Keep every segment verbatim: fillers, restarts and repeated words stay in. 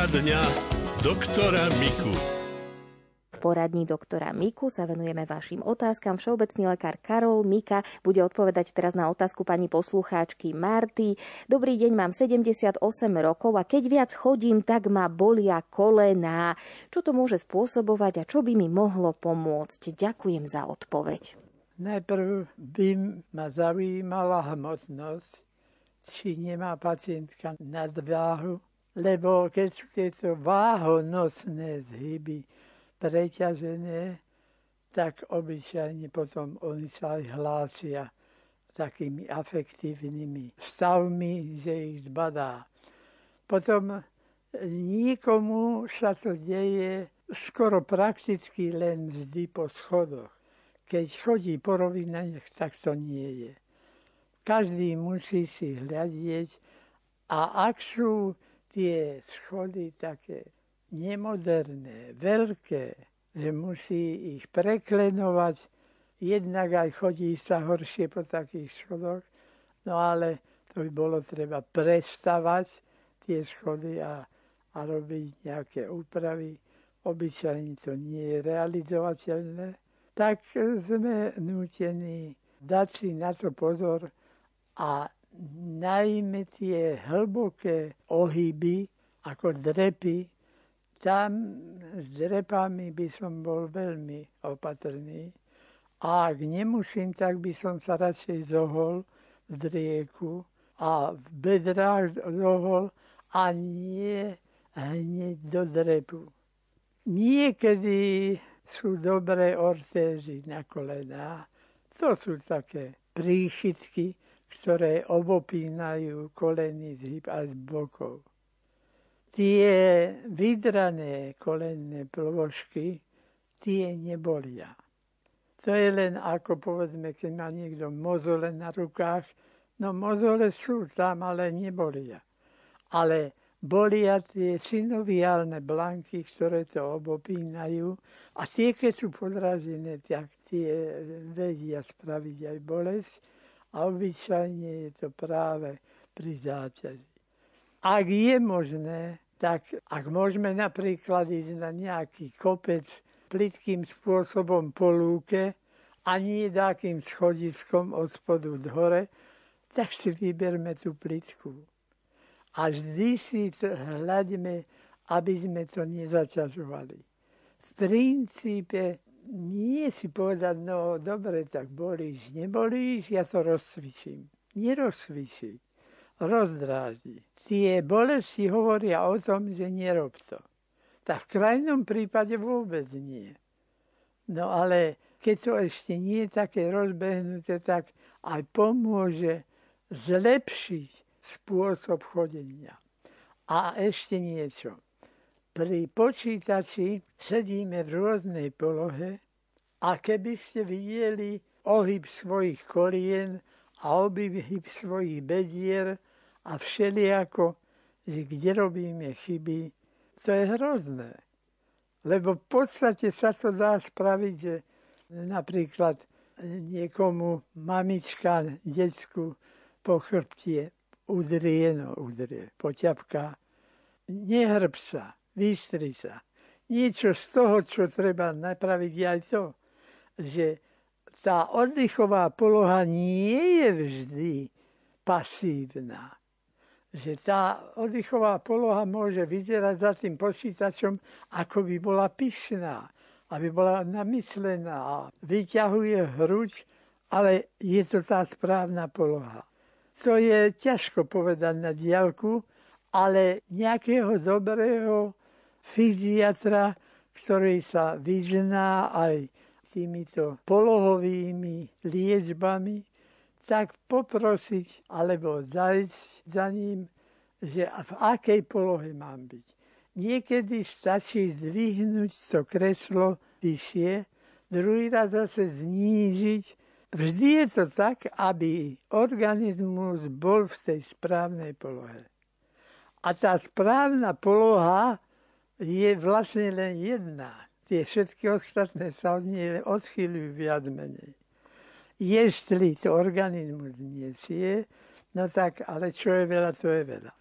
Poradňa doktora Miku. V poradni doktora Miku sa venujeme vašim otázkam. Všeobecný lekár Karol Mika bude odpovedať teraz na otázku pani poslucháčky Marty. Dobrý deň, mám sedemdesiatosem rokov a keď viac chodím, tak ma bolia kolená. Čo to môže spôsobovať a čo by mi mohlo pomôcť? Ďakujem za odpoveď. Najprv by ma zaujímala hmotnosť, či nemá pacientka nadváhu, lebo keď sú tieto váhonosné zhyby preťažené, tak obyčajne potom oni sa aj hlásia takými afektívnymi stavmi, že ich zbadá. Potom nikomu sa to deje skoro prakticky len vždy po schodoch. Keď chodí po rovinách, tak to nie je. Každý musí si hľadieť, a ak sú tie schody také nemoderné, veľké, že musí ich preklenovať, jednak aj chodí sa horšie po takých schodoch, no ale to by bolo treba prestavať tie schody a, a robiť nejaké úpravy. Obyčajne to nie je realizovateľné. Tak sme nútení dať si na to pozor, a najmä tie hlboké ohyby, ako drepy, tam s drepami by som bol veľmi opatrný. A ak nemusím, tak by som sa radšej zohol v drieku a v bedrách zohol a nie hneď do drepu. Niekedy sú dobré ortézy na kolená. To sú také príšitky, ktoré obopínajú kolenný zhyb aj z bokov. Tie vydrané kolenné plošky, tie nebolia. To je len ako, povedzme, keď má niekto mozole na rukách. No mozole sú tam, ale nebolia. Ale bolia tie synoviálne blanky, ktoré to obopínajú. A tie, keď sú podražené, tak tie vedia spraviť aj bolesť. A obyčajne je to práve pri záťaži. Ak je možné, tak ak môžeme napríklad ísť na nejaký kopec plytkým spôsobom po lúke a nie takým schodiskom od spodu hore, tak si vyberme tú plytku. A vždy si hľadíme, aby sme to nezaťažovali. V princípe nie si povedať, no dobre, tak bolíš, nebolíš, ja to rozcvičím. Nerozcvičí, rozdráždi. Tie bolesti hovoria o tom, že nerob to. Tak v krajnom prípade vôbec nie. No ale keď to ešte nie je také rozbehnuté, tak aj pomôže zlepšiť spôsob chodenia. A ešte niečo. Pri počítači sedíme v rôznej polohe a keby ste videli ohyb svojich kolien a ohyb svojich bedier a všelijako, že kde robíme chyby, to je hrozné. Lebo v podstate sa to dá spraviť, že napríklad niekomu mamička decku po chrbte udrie, no udrie, poťapka, nehrb sa. Vystri sa. Niečo z toho, čo treba napraviť, je aj to, že tá oddychová poloha nie je vždy pasívna. Že tá oddychová poloha môže vyzerať za tým počítačom, ako by bola pyšná, aby bola namyslená. Vyťahuje hruď, ale je to tá správna poloha. To je ťažko povedať na diaľku, ale nejakého dobrého fyziatra, ktorý sa vyzná aj týmito polohovými liečbami, tak poprosiť alebo zajsť za ním, že v akej polohe mám byť. Niekedy stačí zdvihnúť to kreslo vyššie, druhý raz zase znížiť. Vždy je to tak, aby organizmus bol v tej správnej polohe. A tá správna poloha je vlastne len jedna. Tie všetky ostatné sa od nej odchýľujú viac menej. Jestli to organizmus nesie, no tak, ale čo je veľa, to je veľa.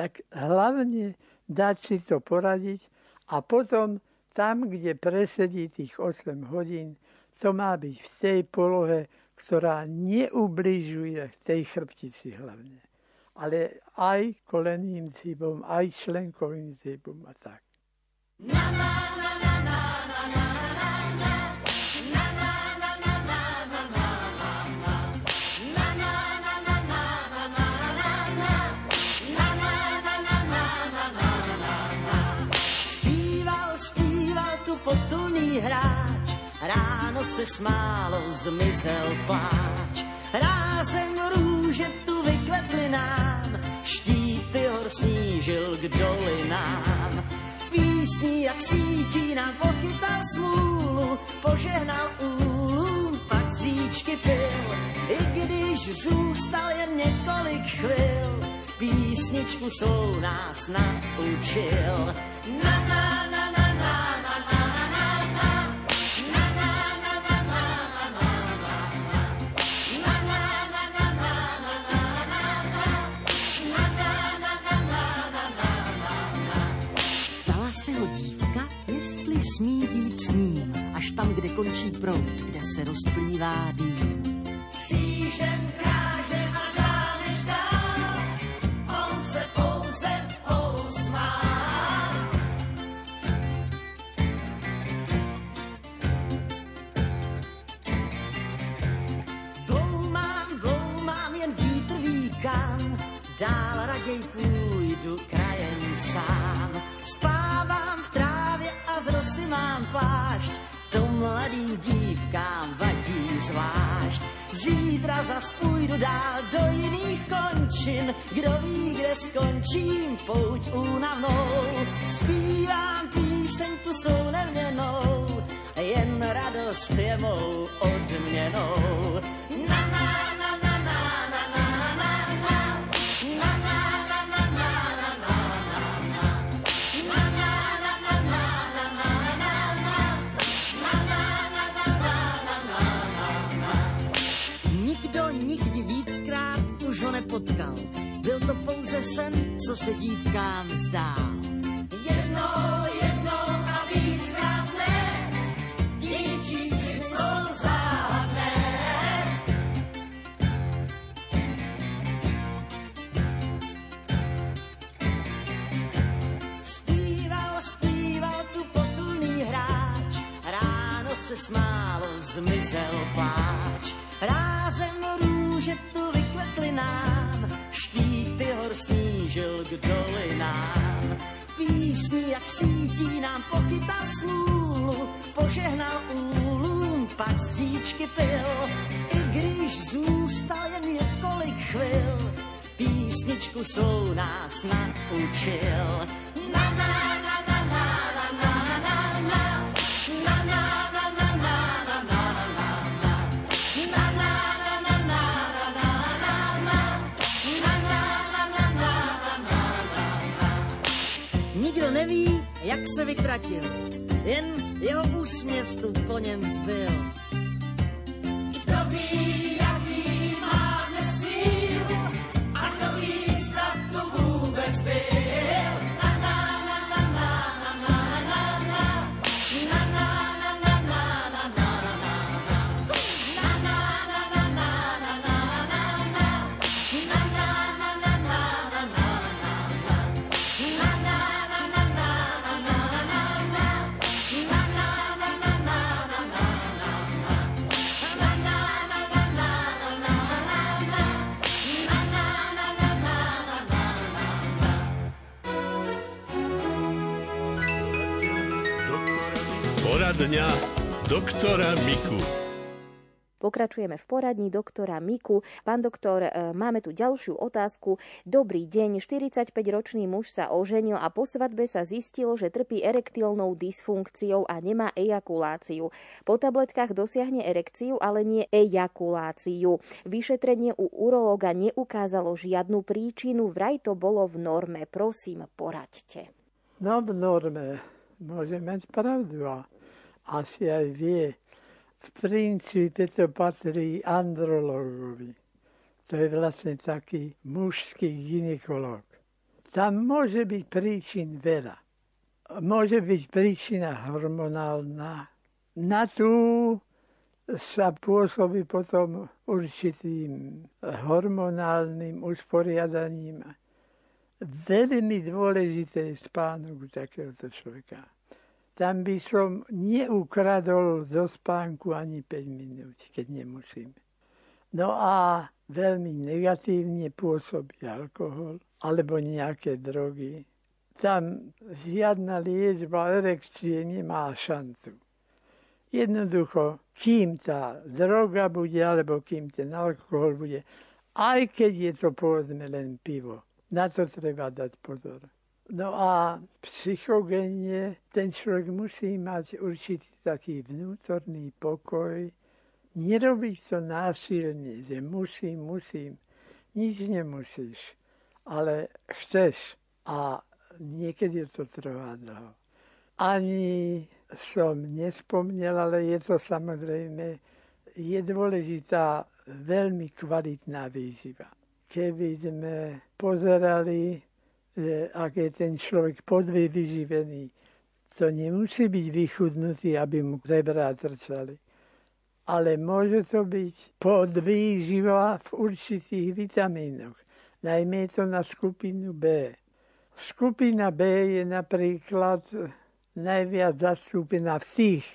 tak hlavne dať si to poradiť a potom tam, kde presedí tých osem hodín, to má byť v tej polohe, ktorá neubližuje tej chrbtici hlavne, ale aj kolenným cibom, aj členkovým cibom a tak. Na, na, na, na, na, na, na. Hráč, ráno se smálo, zmizel pláč. Rázem růže tu vykvetli nám, štíty hor snížil k dolinám. Písní jak sítí nám pochytal smůlu, požehnal úlům, pak z říčky pil. I když zůstal jen několik chvil, písničku svou nás naučil. Na, na, na, na, na, na, na. Smí jít s ním, až tam, kde končí proud, kde se rozplývá dým. Křížem kráže a dáleš dál, on se pouze pousmál. Bloumám, bloumám, jen vítr víkám, dál raději půjdu krajem sám. Spávám v trávě a zrosy mám plášť, to mladým dívkám vadí zvlášť. Zítra zas půjdu dál do jiných končin, kdo ví, kde skončím, pouť únavnou. Zpívám píseň tu svou neměnou, jen radost je mou odměnou. Na, na. Potkal. Byl to pouze sen, co se dívkám zdál. Jednou, jednou a víckrát ne, dívčí si jsou záhadné. Zpíval, zpíval tu potulný hráč, ráno se smálo, zmizel pláč. Rázem růže tu vykvetli nám, štíty hor snížil k dolinám. Písní jak sítí nám pochytal smůlu, požehnal úlům, pak z říčky pil. I když zůstal jen několik chvil, písničku svou nás naučil. Na, na, na. Neví, jak se vytratil, jen jeho úsměv tu po něm zbyl. Kdo ví, jaký má dnes cíl, a kdo ví, zda tu vůbec byl. Na, na, na, na, na, na, na, na, na, na, na, na, na, na, Dňa doktora Miku. Pokračujeme v poradni doktora Miku. Pán doktor, máme tu ďalšiu otázku. Dobrý deň, štyridsaťpäťročný muž sa oženil a po svadbe sa zistilo, že trpí erektilnou dysfunkciou a nemá ejakuláciu. Po tabletkách dosiahne erekciu, ale nie ejakuláciu. Vyšetrenie u urológa neukázalo žiadnu príčinu, vraj to bolo v norme. Prosím, poraďte. No, v norme. Môže mať pravdu. Asi aj vie, v princípe to patrí andrologovi. To je vlastne taký mužský gynekolog. Tam môže byť príčin veľa. Môže byť príčina hormonálna. Na tú sa pôsobí potom určitým hormonálnym usporiadaním. Veľmi dôležité je spánok takéhoto človeka. Tam by som neukradol zo spánku ani päť minút, keď nemusím. No a veľmi negatívne pôsobí alkohol alebo nejaké drogy. Tam žiadna liečba erekcie nemá šancu. Jednoducho, kým tá droga bude alebo kým ten alkohol bude, aj keď je to povedzme len pivo, na to treba dať pozor. No a psychogénne ten človek musí mať určitý taký vnútorný pokoj. Nerobiť to násilne, že musím, musím. Nič nemusíš, ale chceš. A niekedy to trvá dlho. Ani som nespomnel, ale je to samozrejme, je dôležitá veľmi kvalitná výživa. Keby sme pozerali, že ak je ten človek podvyživený, to nemusí byť vychudnutý, aby mu rebrá trčali. Ale môže to byť podvýživa v určitých vitamínoch. Najmä je to na skupinu B. Skupina B je napríklad najviac zastúpená v tých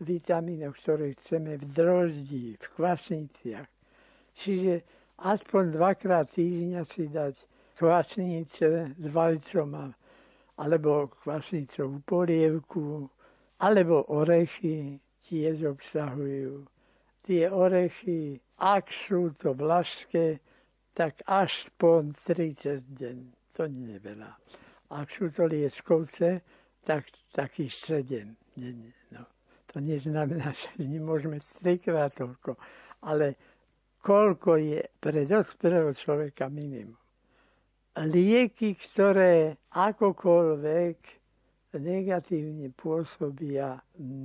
vitamínoch, ktoré chceme v droždí, v kvasniciach. Čiže aspoň dvakrát týždňa si dať kvasnice s valicom alebo kvasnicovú polievku, alebo orechy tiež obsahujú. Tie orechy, ak sú to vlašské, tak aspoň tri cez deň, to nie je veľa. Ak sú to lieskovce, tak takých sedem. No, to neznamená, že nemôžeme trikrát toľko, ale koľko je pre dospelého človeka minimum. Lieky, ktoré akokoľvek negatívne pôsobia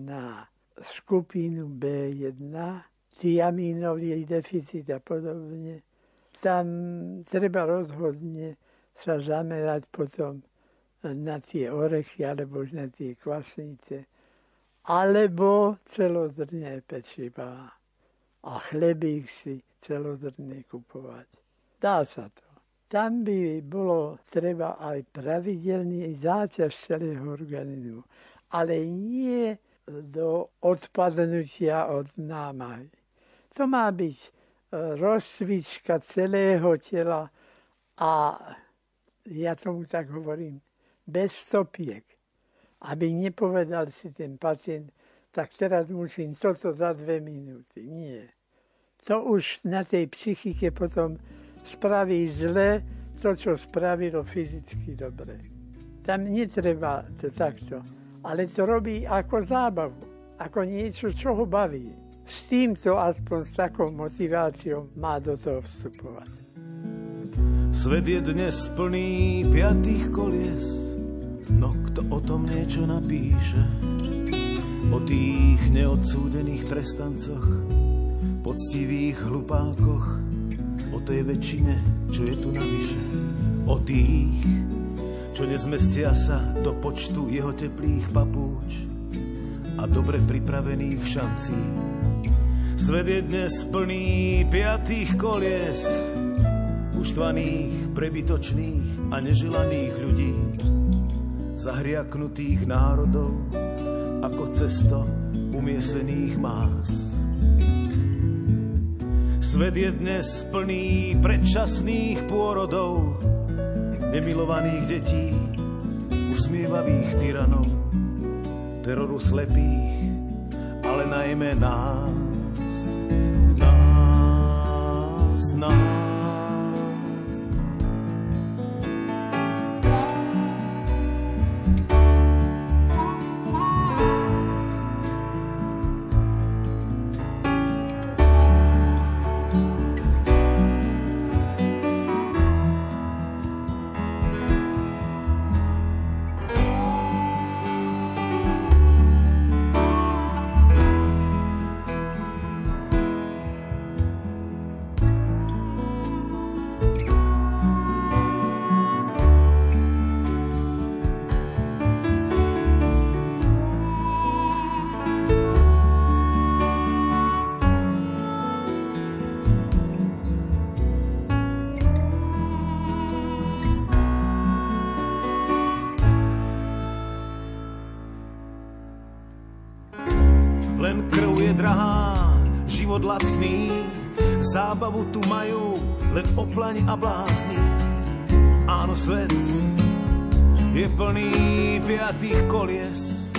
na skupinu bé jedna, tiamínový deficit a podobne, tam treba rozhodne sa zamerať potom na tie orechy alebo na tie kvasnice, alebo celozrnné pečivá a chlebík si celozrnné kupovať. Dá sa to. Tam by bolo treba aj pravidelný záťaž celého organizmu, ale nie do odpadnutia od námahy. To má byť rozcvička celého tela a ja tomu tak hovorím, bez stopiek. Aby nepovedal si ten pacient, tak teraz musím toto za dve minúty. Nie. To už na tej psychike potom spraví zle to, čo spravilo fyzicky dobre. Tam netreba to takto, ale to robí ako zábavu, ako niečo, čo ho baví. S týmto, aspoň s takou motiváciou, má do toho vstupovať. Svet je dnes plný piatých kolies, no kto o tom niečo napíše? O tých neodsúdených trestancoch, poctivých hlupákoch, o tej väčšine, čo je tu navyše, o tých, čo nezmestia sa do počtu jeho teplých papúč a dobre pripravených šancí. Svet je dnes plný piatých kolies, uštvaných, prebytočných a neželaných ľudí, zahriaknutých národov ako cesto umiesených más. Svet je dnes plný predčasných pôrodov, nemilovaných detí, usmievavých tyranov, teroru slepých, ale najmä nás, nás, nás. je drahá, život lacný, zábavu tu majú len oplani a blázni. Áno, svet je plný piatých kolies,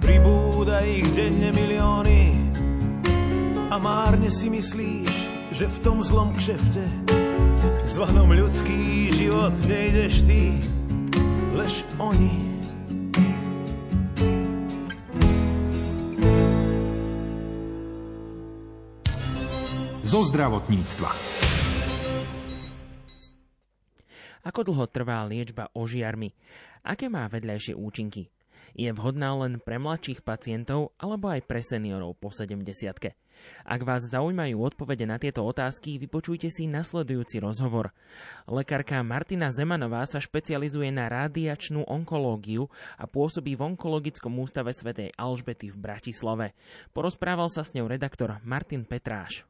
pribúda ich denne milióny a márne si myslíš, že v tom zlom kšefte zvanom ľudský život nejdeš ty, lež oni. Zo zdravotníctva. Ako dlho trvá liečba ožiarmi? Aké má vedľajšie účinky? Je vhodná len pre mladších pacientov alebo aj pre seniorov po sedemdesiatke? Ak vás zaujímajú odpovede na tieto otázky, vypočujte si nasledujúci rozhovor. Lekárka Martina Zemanová sa špecializuje na radiačnú onkológiu a pôsobí v Onkologickom ústave Svätej Alžbety v Bratislave. Porozprával sa s ňou redaktor Martin Petráš.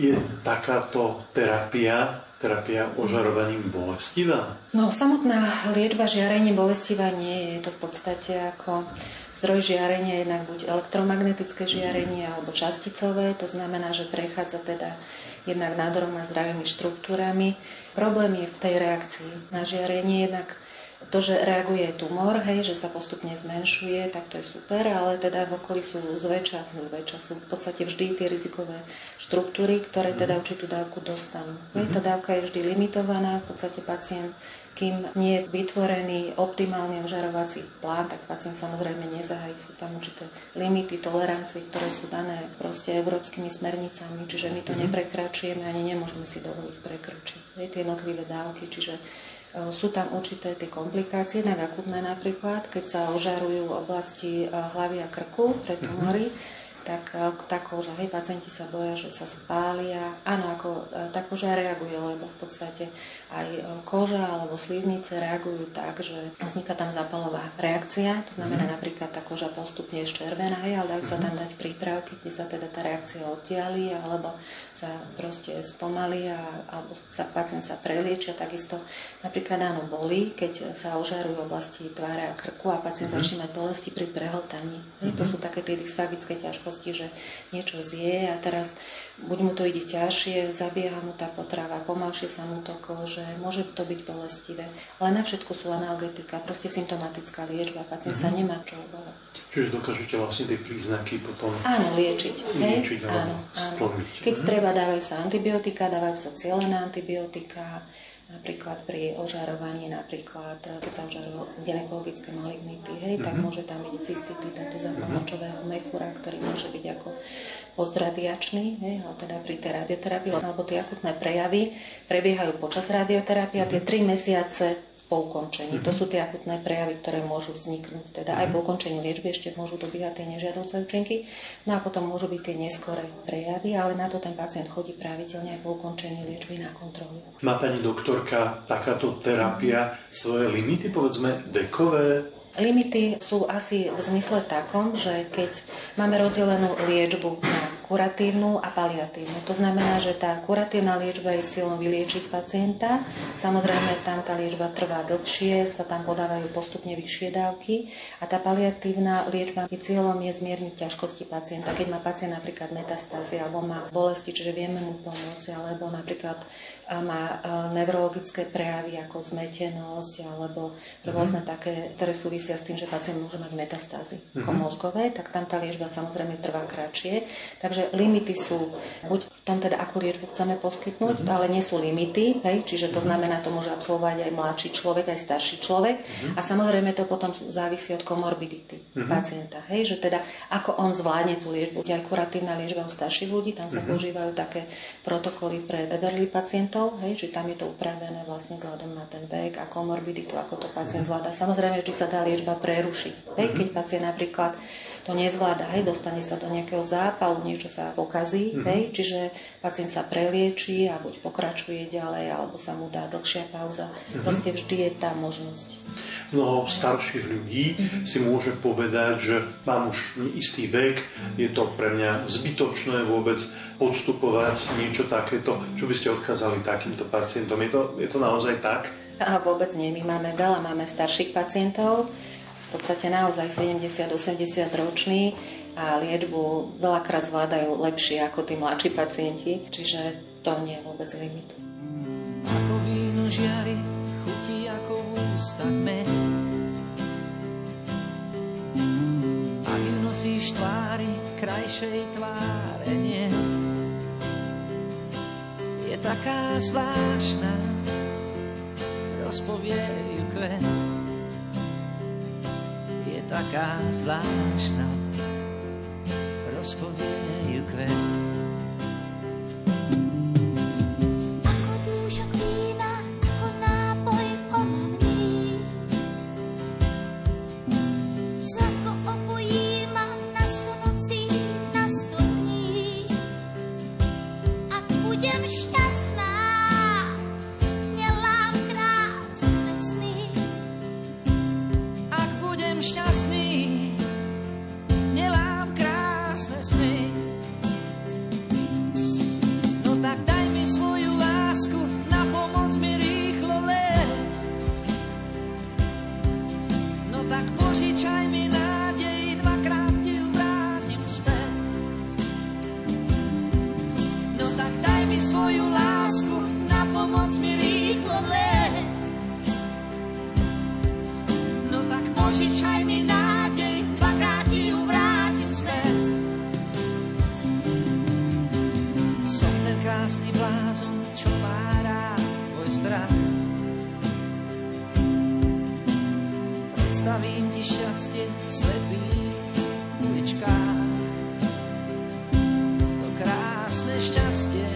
Je takáto terapia, terapia ožarovaním bolestivá? No, samotná liečba žiarenia bolestivá nie je. Je to v podstate ako zdroj žiarenia, jednak buď elektromagnetické žiarenie alebo časticové. To znamená, že prechádza teda jednak nádorom a zdravými štruktúrami. Problém je v tej reakcii na žiarenie, jednak to, že reaguje tumor, hej, že sa postupne zmenšuje, tak to je super, ale teda v okolí sú zväčša, zväčša sú v podstate vždy tie rizikové štruktúry, ktoré teda určitú dávku dostanú. Hej, tá dávka je vždy limitovaná, v podstate pacient, kým nie je vytvorený optimálny ožarovací plán, tak pacient samozrejme nezahají, sú tam určité limity, tolerancie, ktoré sú dané proste európskymi smernicami, čiže my to neprekračujeme, ani nemôžeme si dovoliť prekročiť, hej, tie jednotlivé dávky, čiže sú tam určité tie komplikácie, tak akutné napríklad, keď sa ožarujú oblasti hlavy a krku pre tumory, mm-hmm. tak, tak oža, hej, pacienti sa boja, že sa spália. Áno, ako, tak oža reaguje, lebo v podstate aj koža alebo sliznice reagujú tak, že vzniká tam zápalová reakcia, to znamená mm-hmm. napríklad tá koža postupne je červená, hej, ale dajú sa tam dať prípravky, kde sa teda tá reakcia oddiali, alebo sa proste spomalia alebo sa pacient sa preliečia, takisto napríklad áno bolí, keď sa ožarujú oblasti tváre a krku a pacient mm-hmm. začne mať bolesti pri prehltaní. Mm-hmm. To sú také tie dysfagické ťažkosti, že niečo zje a teraz buď mu to ide ťažšie, zabieha mu tá potrava, pomalšie sa mu to klže, môže to byť bolestivé, ale na všetko sú analgetika, proste symptomatická liečba, pacient mm-hmm. sa nemá čo obávať. Čiže dokážete vlastne tie príznaky potom... Áno, liečiť. Liečiť, hej? Áno, áno. Keď hm? treba, dávajú sa antibiotika, dávajú sa cielená antibiotika, napríklad pri ožarovaní, napríklad keď sa ožarujú gynekologické malignity, hej, mm-hmm. tak môže tam byť cystitida, to zápalmočového mechúra, ktorý môže byť ako postradiačný, hej, ale teda pri tej radioterapii, alebo tie akutné prejavy prebiehajú počas radioterapie a tie tri mesiace po ukončení. Mm-hmm. To sú tie akutné prejavy, ktoré môžu vzniknúť. Teda mm-hmm. aj po ukončení liečby ešte môžu dobiehať tie nežiaduce účinky, no a potom môžu byť tie neskoré prejavy, ale na to ten pacient chodí pravidelne aj po ukončení liečby na kontrolu. Má pani doktorka takáto terapia svoje limity, povedzme, vekové? Limity sú asi v zmysle takom, že keď máme rozdelenú liečbu na kuratívnu a paliatívnu, to znamená, že tá kuratívna liečba je s cieľom vyliečiť pacienta. Samozrejme, tam tá liečba trvá dlhšie, sa tam podávajú postupne vyššie dávky a tá paliatívna liečba je cieľom je zmierniť ťažkosti pacienta. Keď má pacient napríklad metastázy alebo má bolesti, čiže vieme mu pomôcť, alebo napríklad má neurologické prejavy ako zmetenosť alebo rôzne mm-hmm. také, ktoré súvisia s tým, že pacient môže mať metastázy mm-hmm. komozgové, tak tam tá liečba samozrejme trvá kratšie. Takže limity sú buď v tom teda, akú liečbu chceme poskytnúť, mm-hmm. ale nie sú limity, hej? Čiže to znamená, to môže absolvovať aj mladší človek, aj starší človek mm-hmm. a samozrejme to potom závisí od komorbidity mm-hmm. pacienta, hej? Že teda ako on zvládne tú liečbu. Aj kuratívna liečba u starších ľudí, tam sa mm-hmm. používajú také protokoly pre elderly pacientov. Hej, že tam je to upravené vlastne vzhľadom na ten vek a komorbiditu, ako to pacient zvláda. Samozrejme, či sa tá liečba preruší. Hej, keď pacient napríklad to nezvláda, hej, dostane sa do nejakého zápalu, niečo sa pokazí, mm-hmm. hej, čiže pacient sa preliečí a buď pokračuje ďalej, alebo sa mu dá dlhšia pauza. Mm-hmm. Proste vždy je tá možnosť. Mnoho starších ľudí mm-hmm. si môže povedať, že mám už istý vek, je to pre mňa zbytočné vôbec podstupovať niečo takéto. Čo by ste odkázali takýmto pacientom? Je to, je to naozaj tak? A vôbec nie. My máme veľa, máme starších pacientov, v podstate naozaj sedemdesiat až osemdesiat roční a liečbu veľakrát zvládajú lepšie ako tí mladší pacienti, čiže to nie je vôbec limit. Ako víno žiari, chutí ako ústa med. Ak ju nosíš tvári, krajšej tváre nie. Je taká zvláštna, rozpovie ju kvet. Je taká zvláštna, rozpovie ju kvet. Ako dúšok vína, ako nápoj ohní. Sladko opojí ma na sto nocí, na sto dní. Ak budem šťastná, nelám krásne sny. Ak budem šťastný, nelám krásne sny. No tak daj mi svoju lásku, na pomoc mi rýchlo leď. No tak požičaj mi nádej, dvakrát ti ju vrátim späť. No tak daj mi svoju lásku, na pomoc mi rýchlo leď. No tak požičaj mi nádej, dvakrát ti ju vrátim späť. Som ten krásny blázon, čo má rád tvoj strach. Predstavím ti šťastie v slepých uličkách. To krásne šťastie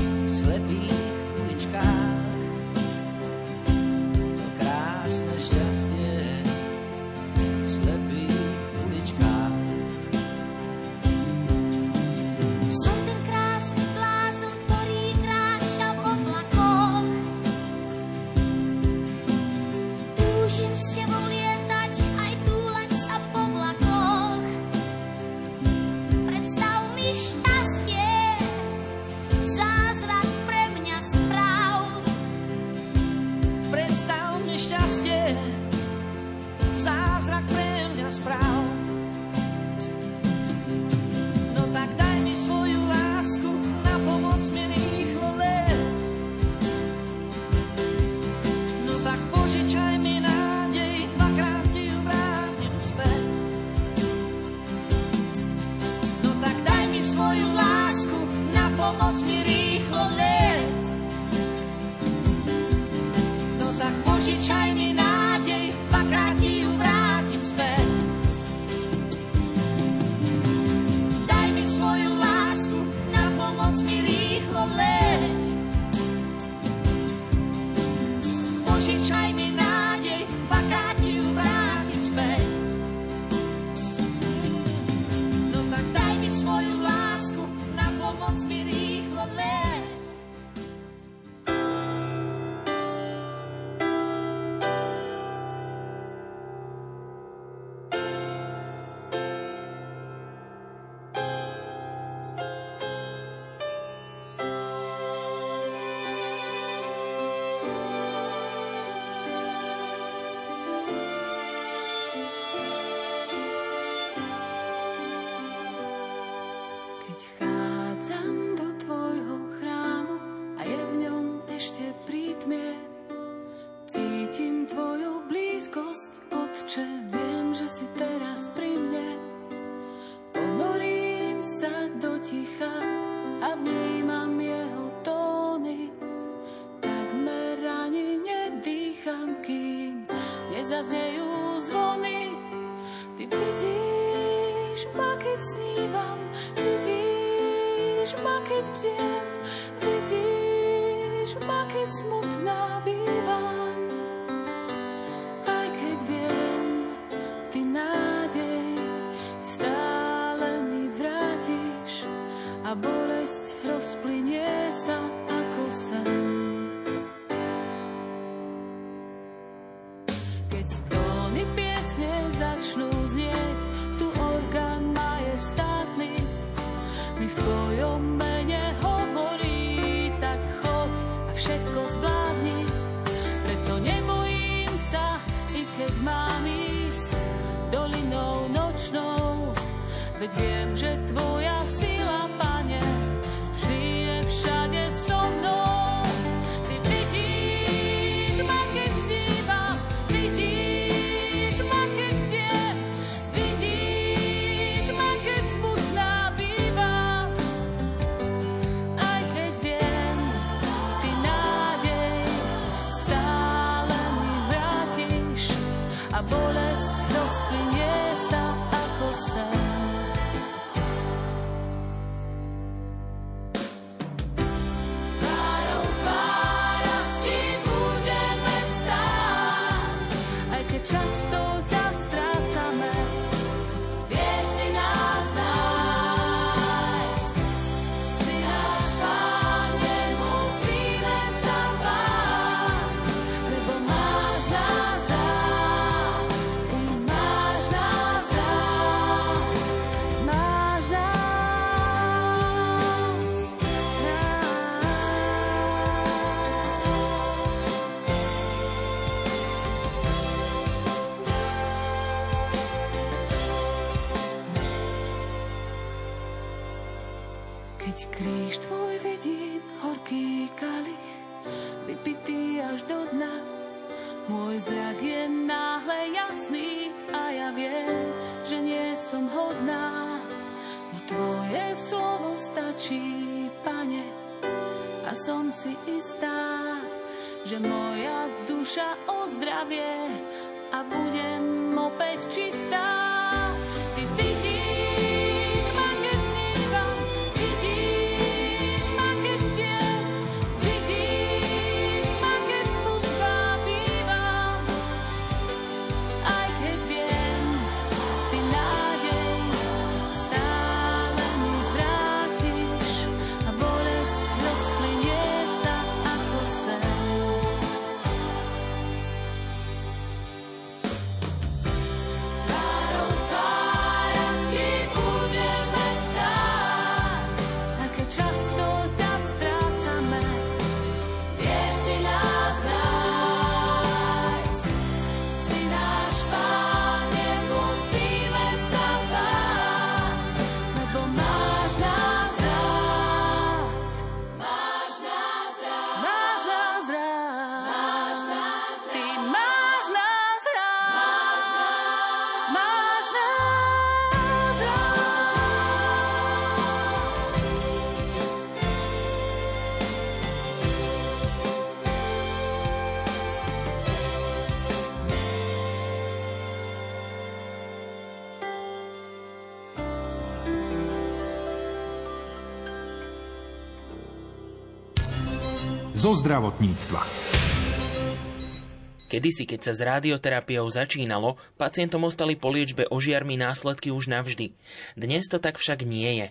v slepých uličkách. To krásne šťastie v slepých uličkách. Som ten krásny blázon, ktorý kráča v oblakoch. Túžim s tebou lietať, aj túlať sa po vlakoch. Predstav mi šťastie, zázrak pre mňa správ. Predstav mi šťastie, zázrak pre mňa správ. No tak daj mi svoju lásku, na pomoc mi rýchlo leď. No tak požičaj mi nádej, dvakrát ti ju vrátim späť. No tak daj mi svoju lásku, na pomoc mi rýchlo leď. No tak požičaj mi nádej, dvakrát ti ju vrátim späť. Daj mi svoju lásku, na pomoc mi rýchlo leď. Požičaj mi nádej, dvakrát ti ju vrátim späť. No tak daj mi svoju lásku, na pomoc mi rýchlo leď. Tvojom mene hovorí, tak choď a všetko zvládni. Keď kríž tvoj vidím, horký kalich, vypitý až do dna, môj zrak je náhle jasný a ja viem, že nie som hodná. No tvoje slovo stačí, Pane, a som si istá, že moja duša ozdravie a budem opäť čistá. Zo zdravotníctva. Kedysi, keď sa s rádioterapiou začínalo, pacientom ostali po liečbe ožiarmi následky už navždy. Dnes to tak však nie je.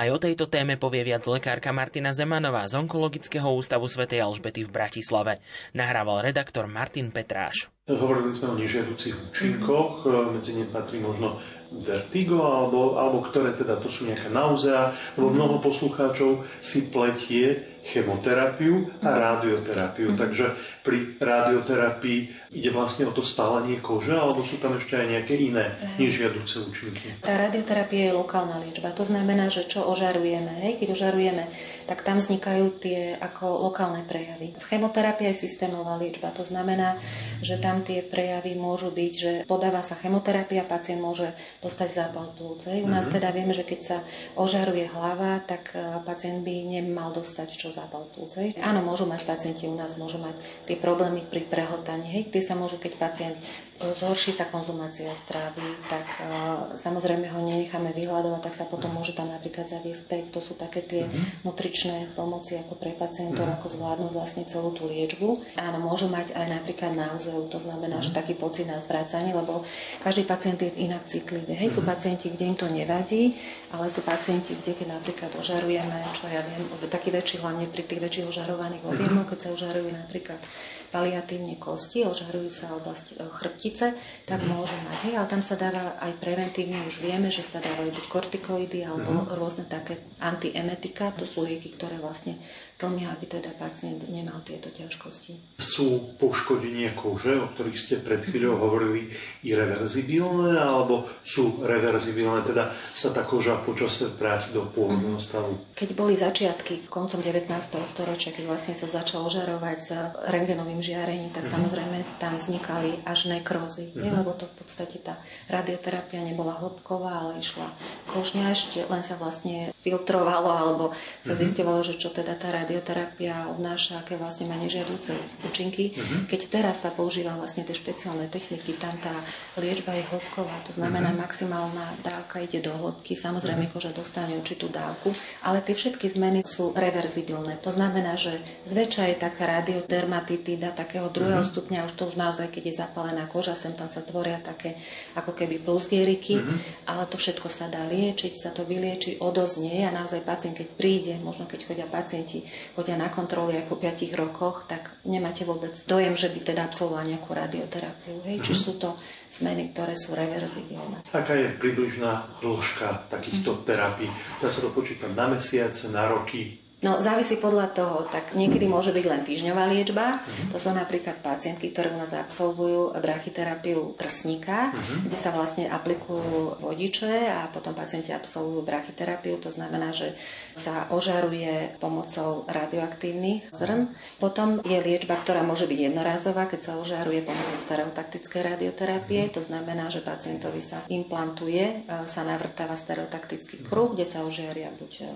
Aj o tejto téme povie viac lekárka Martina Zemanová z Onkologického ústavu Svätej Alžbety v Bratislave. Nahrával redaktor Martin Petráš. Hovorili sme o nežiaducich účinkoch, medzi ne patrí možno vertigo, alebo, alebo ktoré teda to sú nejaká nauzea, lebo mnoho poslucháčov si pletie chemoterapiu a radioterapiu. Takže pri radioterapii ide vlastne o to spálenie kože, alebo sú tam ešte aj nejaké iné nežiaduce účinky? Tá radioterapia je lokálna liečba. To znamená, že čo ožarujeme, hej, keď ožarujeme, tak tam vznikajú tie ako lokálne prejavy. V chemoterapii je systémová liečba. To znamená, že tam tie prejavy môžu byť, že podáva sa chemoterapia, pacient môže dostať zápal plúc. U nás teda vieme, že keď sa ožaruje hlava, tak pacient by nemal dostať čo zápal plúc. Áno, môžu mať pacienti u nás, môžu mať tie problémy pri prehltaní. Hej, tie sa môžu, keď pacient zhorší sa konzumácia strávy, tak uh, samozrejme ho nenecháme vyhľadovať, tak sa potom môže tam napríklad zaviesť pek. To sú také tie mm-hmm. nutričné pomoci ako pre pacientov, mm-hmm. ako zvládnuť vlastne celú tú liečbu. Áno, môžu mať aj napríklad náuzeu, to znamená, mm-hmm. že taký pocit na zvracanie, lebo každý pacient je inak citlivý. Hej, mm-hmm. sú pacienti, kde im to nevadí, ale sú pacienti, kde keď napríklad ožarujeme, čo ja viem, taký väčší, hlavne pri tých väčších ožarovaných objemoch, keď sa ožarujú napríklad paliatívne kosti, ožarujú sa oblasť chrbtice, tak mm. môžu mať. Hej, ale tam sa dáva aj preventívne, už vieme, že sa dávajú buď kortikoidy alebo mm. rôzne také antiemetika, to sú lieky, ktoré vlastne tlmia, aby teda pacient nemal tieto ťažkosti. Sú poškodenie kože, o ktorých ste pred chvíľou hovorili, irreverzibilné, alebo sú reverzibilné, teda sa tá koža počase vráti do pôvodného stavu? Keď boli začiatky koncom devätnásteho storočia, keď vlastne sa začalo ožarovať s rentgenovým žiarení, tak samozrejme tam vznikali až nekrózy, uh-huh. lebo to v podstate tá radioterapia nebola hĺbková, ale išla kožňa, ešte len sa vlastne filtrovalo, alebo sa uh-huh. zisťovalo, že čo teda tá radioterapia obnáša, aké vlastne má nežiaduce účinky. Uh-huh. Keď teraz sa používa vlastne tie špeciálne techniky, tam tá liečba je hĺbková, to znamená uh-huh. maximálna dávka ide do hĺbky, samozrejme uh-huh. koža dostane určitú dávku, ale tie všetky zmeny sú reverzibilné, to znamená, že zväčša je taká radiodermatitida takého druhého uh-huh. stupňa, už to už naozaj, keď je zapálená koža, sem tam sa tvoria také ako keby plusgieriky, uh-huh. ale to všetko sa dá liečiť, sa to vylieči, odoznie a naozaj pacient, keď príde, možno keď chodia pacienti, chodia na kontroly aj po piatich rokoch, tak nemáte vôbec dojem, že by teda absolvoval nejakú radioterapiu. Hej? Uh-huh. Čiže sú to zmeny, ktoré sú reverzibilné. Aká je približná dĺžka takýchto uh-huh. terapí? Dá sa to počítať na mesiace, na roky? No, závisí podľa toho, tak niekedy môže byť len týždňová liečba. Uh-huh. To sú napríklad pacientky, ktoré u nás absolvujú brachyterapiu prsníka, uh-huh. kde sa vlastne aplikujú vodiče a potom pacienti absolvujú brachyterapiu. To znamená, že sa ožaruje pomocou radioaktívnych zrn. Potom je liečba, ktorá môže byť jednorázová, keď sa ožaruje pomocou stereotaktickej radioterapie. Uh-huh. To znamená, že pacientovi sa implantuje, sa navrtáva stereotaktický kruh, kde sa ožaria buď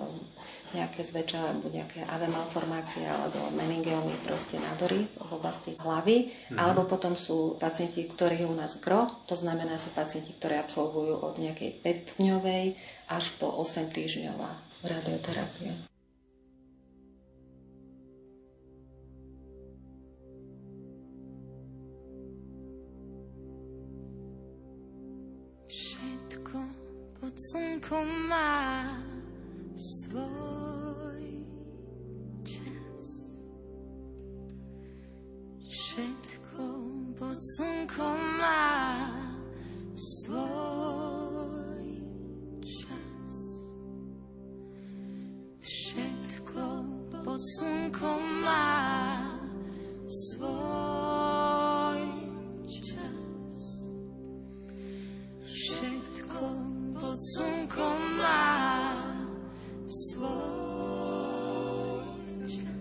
nejaké zväčša, buď nejaké á vé malformácie alebo meningiomy, proste nádory v oblasti hlavy. Mm-hmm. Alebo potom sú pacienti, ktorí u nás gro, to znamená sú pacienti, ktorí absolvujú od nejakej päťdňovej až po osemtýždňová radioterapia. Všetko pod slnkom má svoj všetko pod slnkom má svoj čas. Všetko pod slnkom má svoj čas. Všetko pod slnkom má svoj. Oh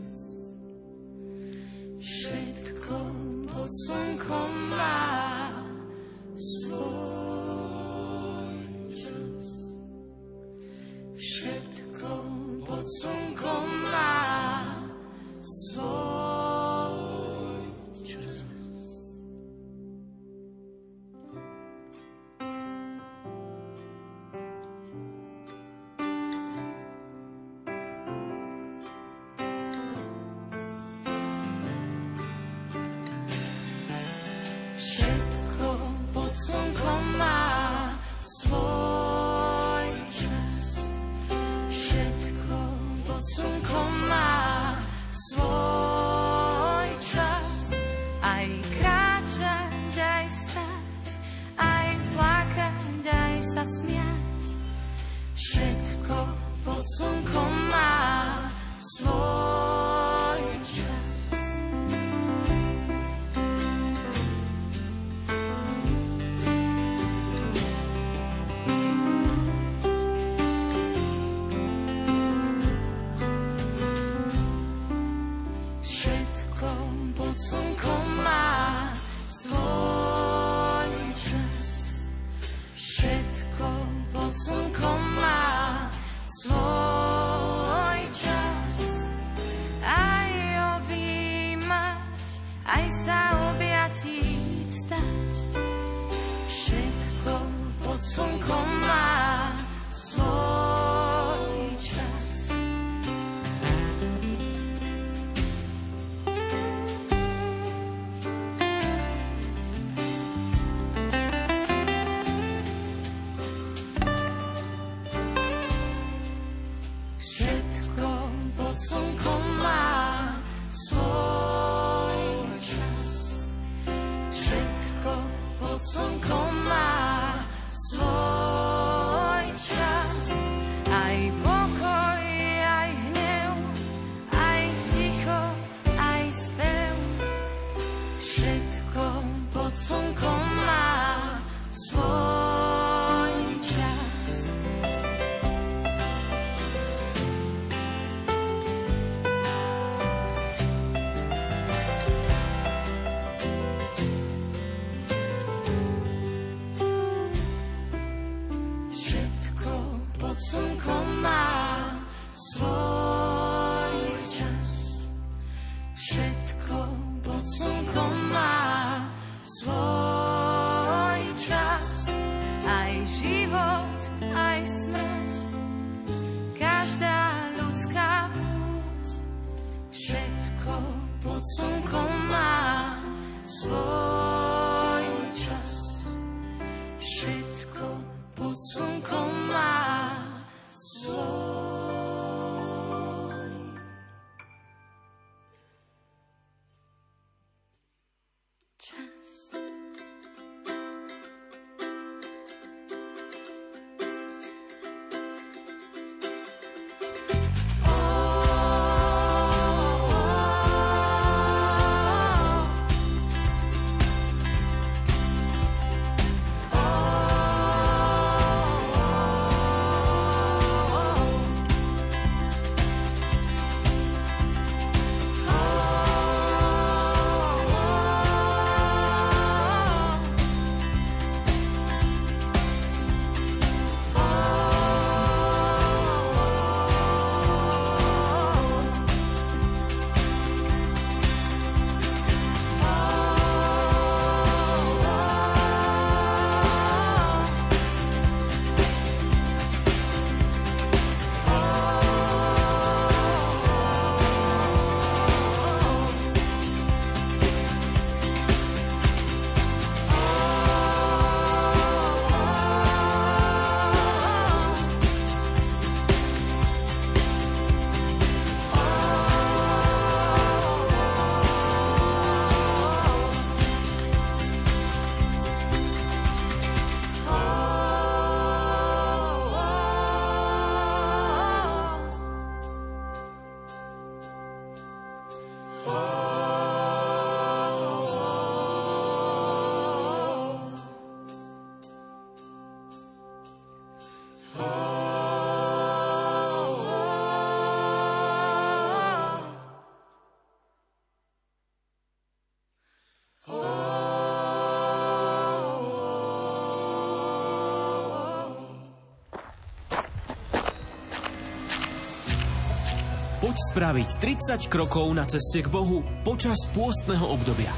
Spraviť tridsať krokov na ceste k Bohu počas pôstneho obdobia.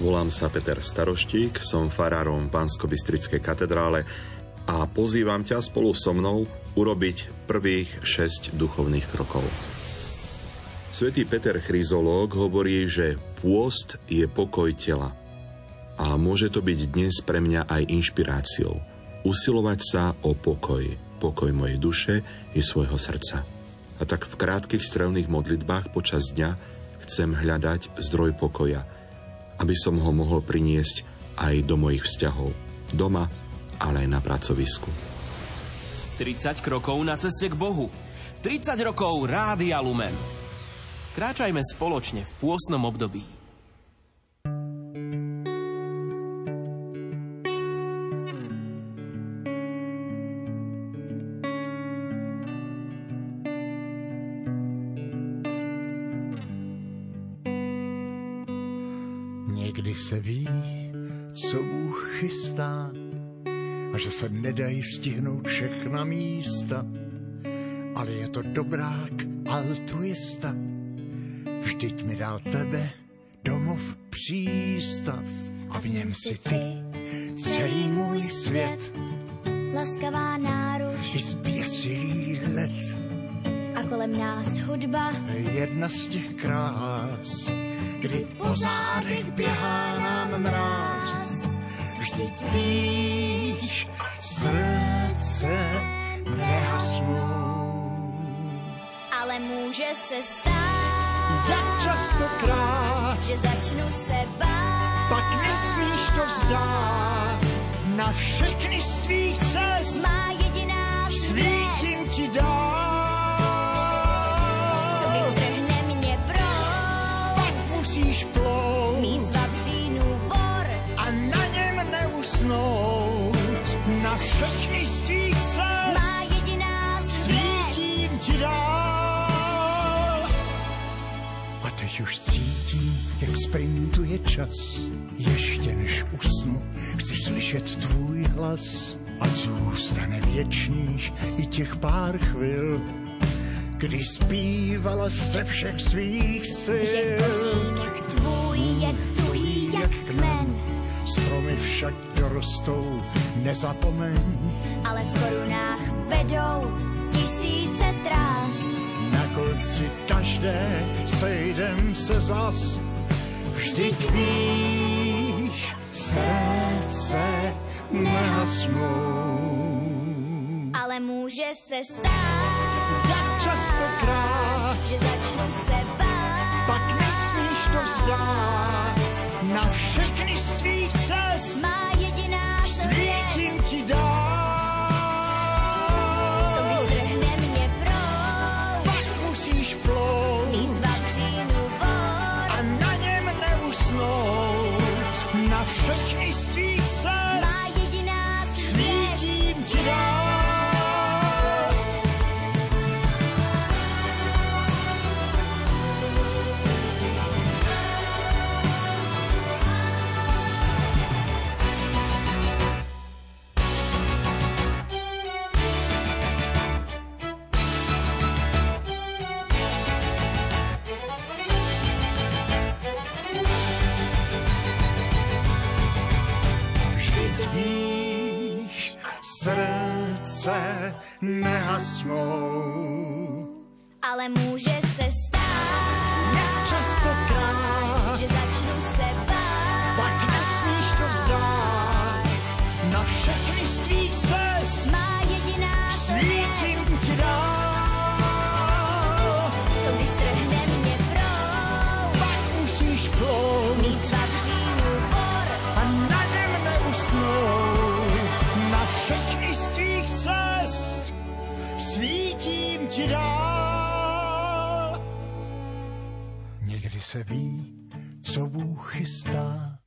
Volám sa Peter Staroštík, som farárom Banskobystrickej katedrále a pozývam ťa spolu so mnou urobiť prvých šesť duchovných krokov. Svätý Peter Chryzológ hovorí, že pôst je pokoj tela a môže to byť dnes pre mňa aj inšpiráciou. Usilovať sa o pokoj, pokoj mojej duše i svojho srdca. A tak v krátkych strelných modlitbách počas dňa chcem hľadať zdroj pokoja, aby som ho mohol priniesť aj do mojich vzťahov, doma, ale aj na pracovisku. tridsať krokov na ceste k Bohu. tridsať rokov Rádia Lumen. Kráčajme spoločne v pôstnom období. Někdy se ví, co Bůh chystá a že se nedají stihnout všechna místa, ale je to dobrák altruista, vždyť mi dal tebe domov přístav a v něm si ty celý můj svět, laskavá náruč i zběsilý hled a kolem nás hudba, jedna z těch krás, kdy po zádech běhá nám mráz. Vždyť víš, srdce nehasnou. Ale může se stát, tak častokrát, že začnu se bát, pak nesmíš to vzdát. Na všechny z tvých cest má jediná vzdest, svítím ti dá. Na všechny z tvých cest má jediná svítím ti dál. A teď už cítím, jak sprintuje čas. Ještě než usnu, chci slyšet tvůj hlas. A zůstane věčných i těch pár chvil, kdy zpívala se všech svých sil. Že božík jak tvůj je tuhý jak kmen, stromy však dorostou, nezapomeň. Ale v korunách vedou tisíce trás. Na konci každé sejdem se zas. Vždyť víš, srdce nehasnou. Ale může se stát, tak častokrát, že začnu se bát, pak nesmíš to vzdát. Na všechny z tvých cest má jediná světím ti dá. Co vystrhne mne proud, pak musíš plout. Výzva přijnu vor a na něm neusnout. Na všechny z tvých cest má jediná světím ti dá. Nehasnou. Ale může se stát, jak častokrát, že začnu se bát, pak nesmíš to vzdát. Na všechny z tvých cest má jediná svítím ti dá. Co vystrhne mě proud, pak musíš plout. Mít dva břínu bor a na něm neusnout. Na všechny z tvých cest svítím ti dál. se ví, co Bůh chystá.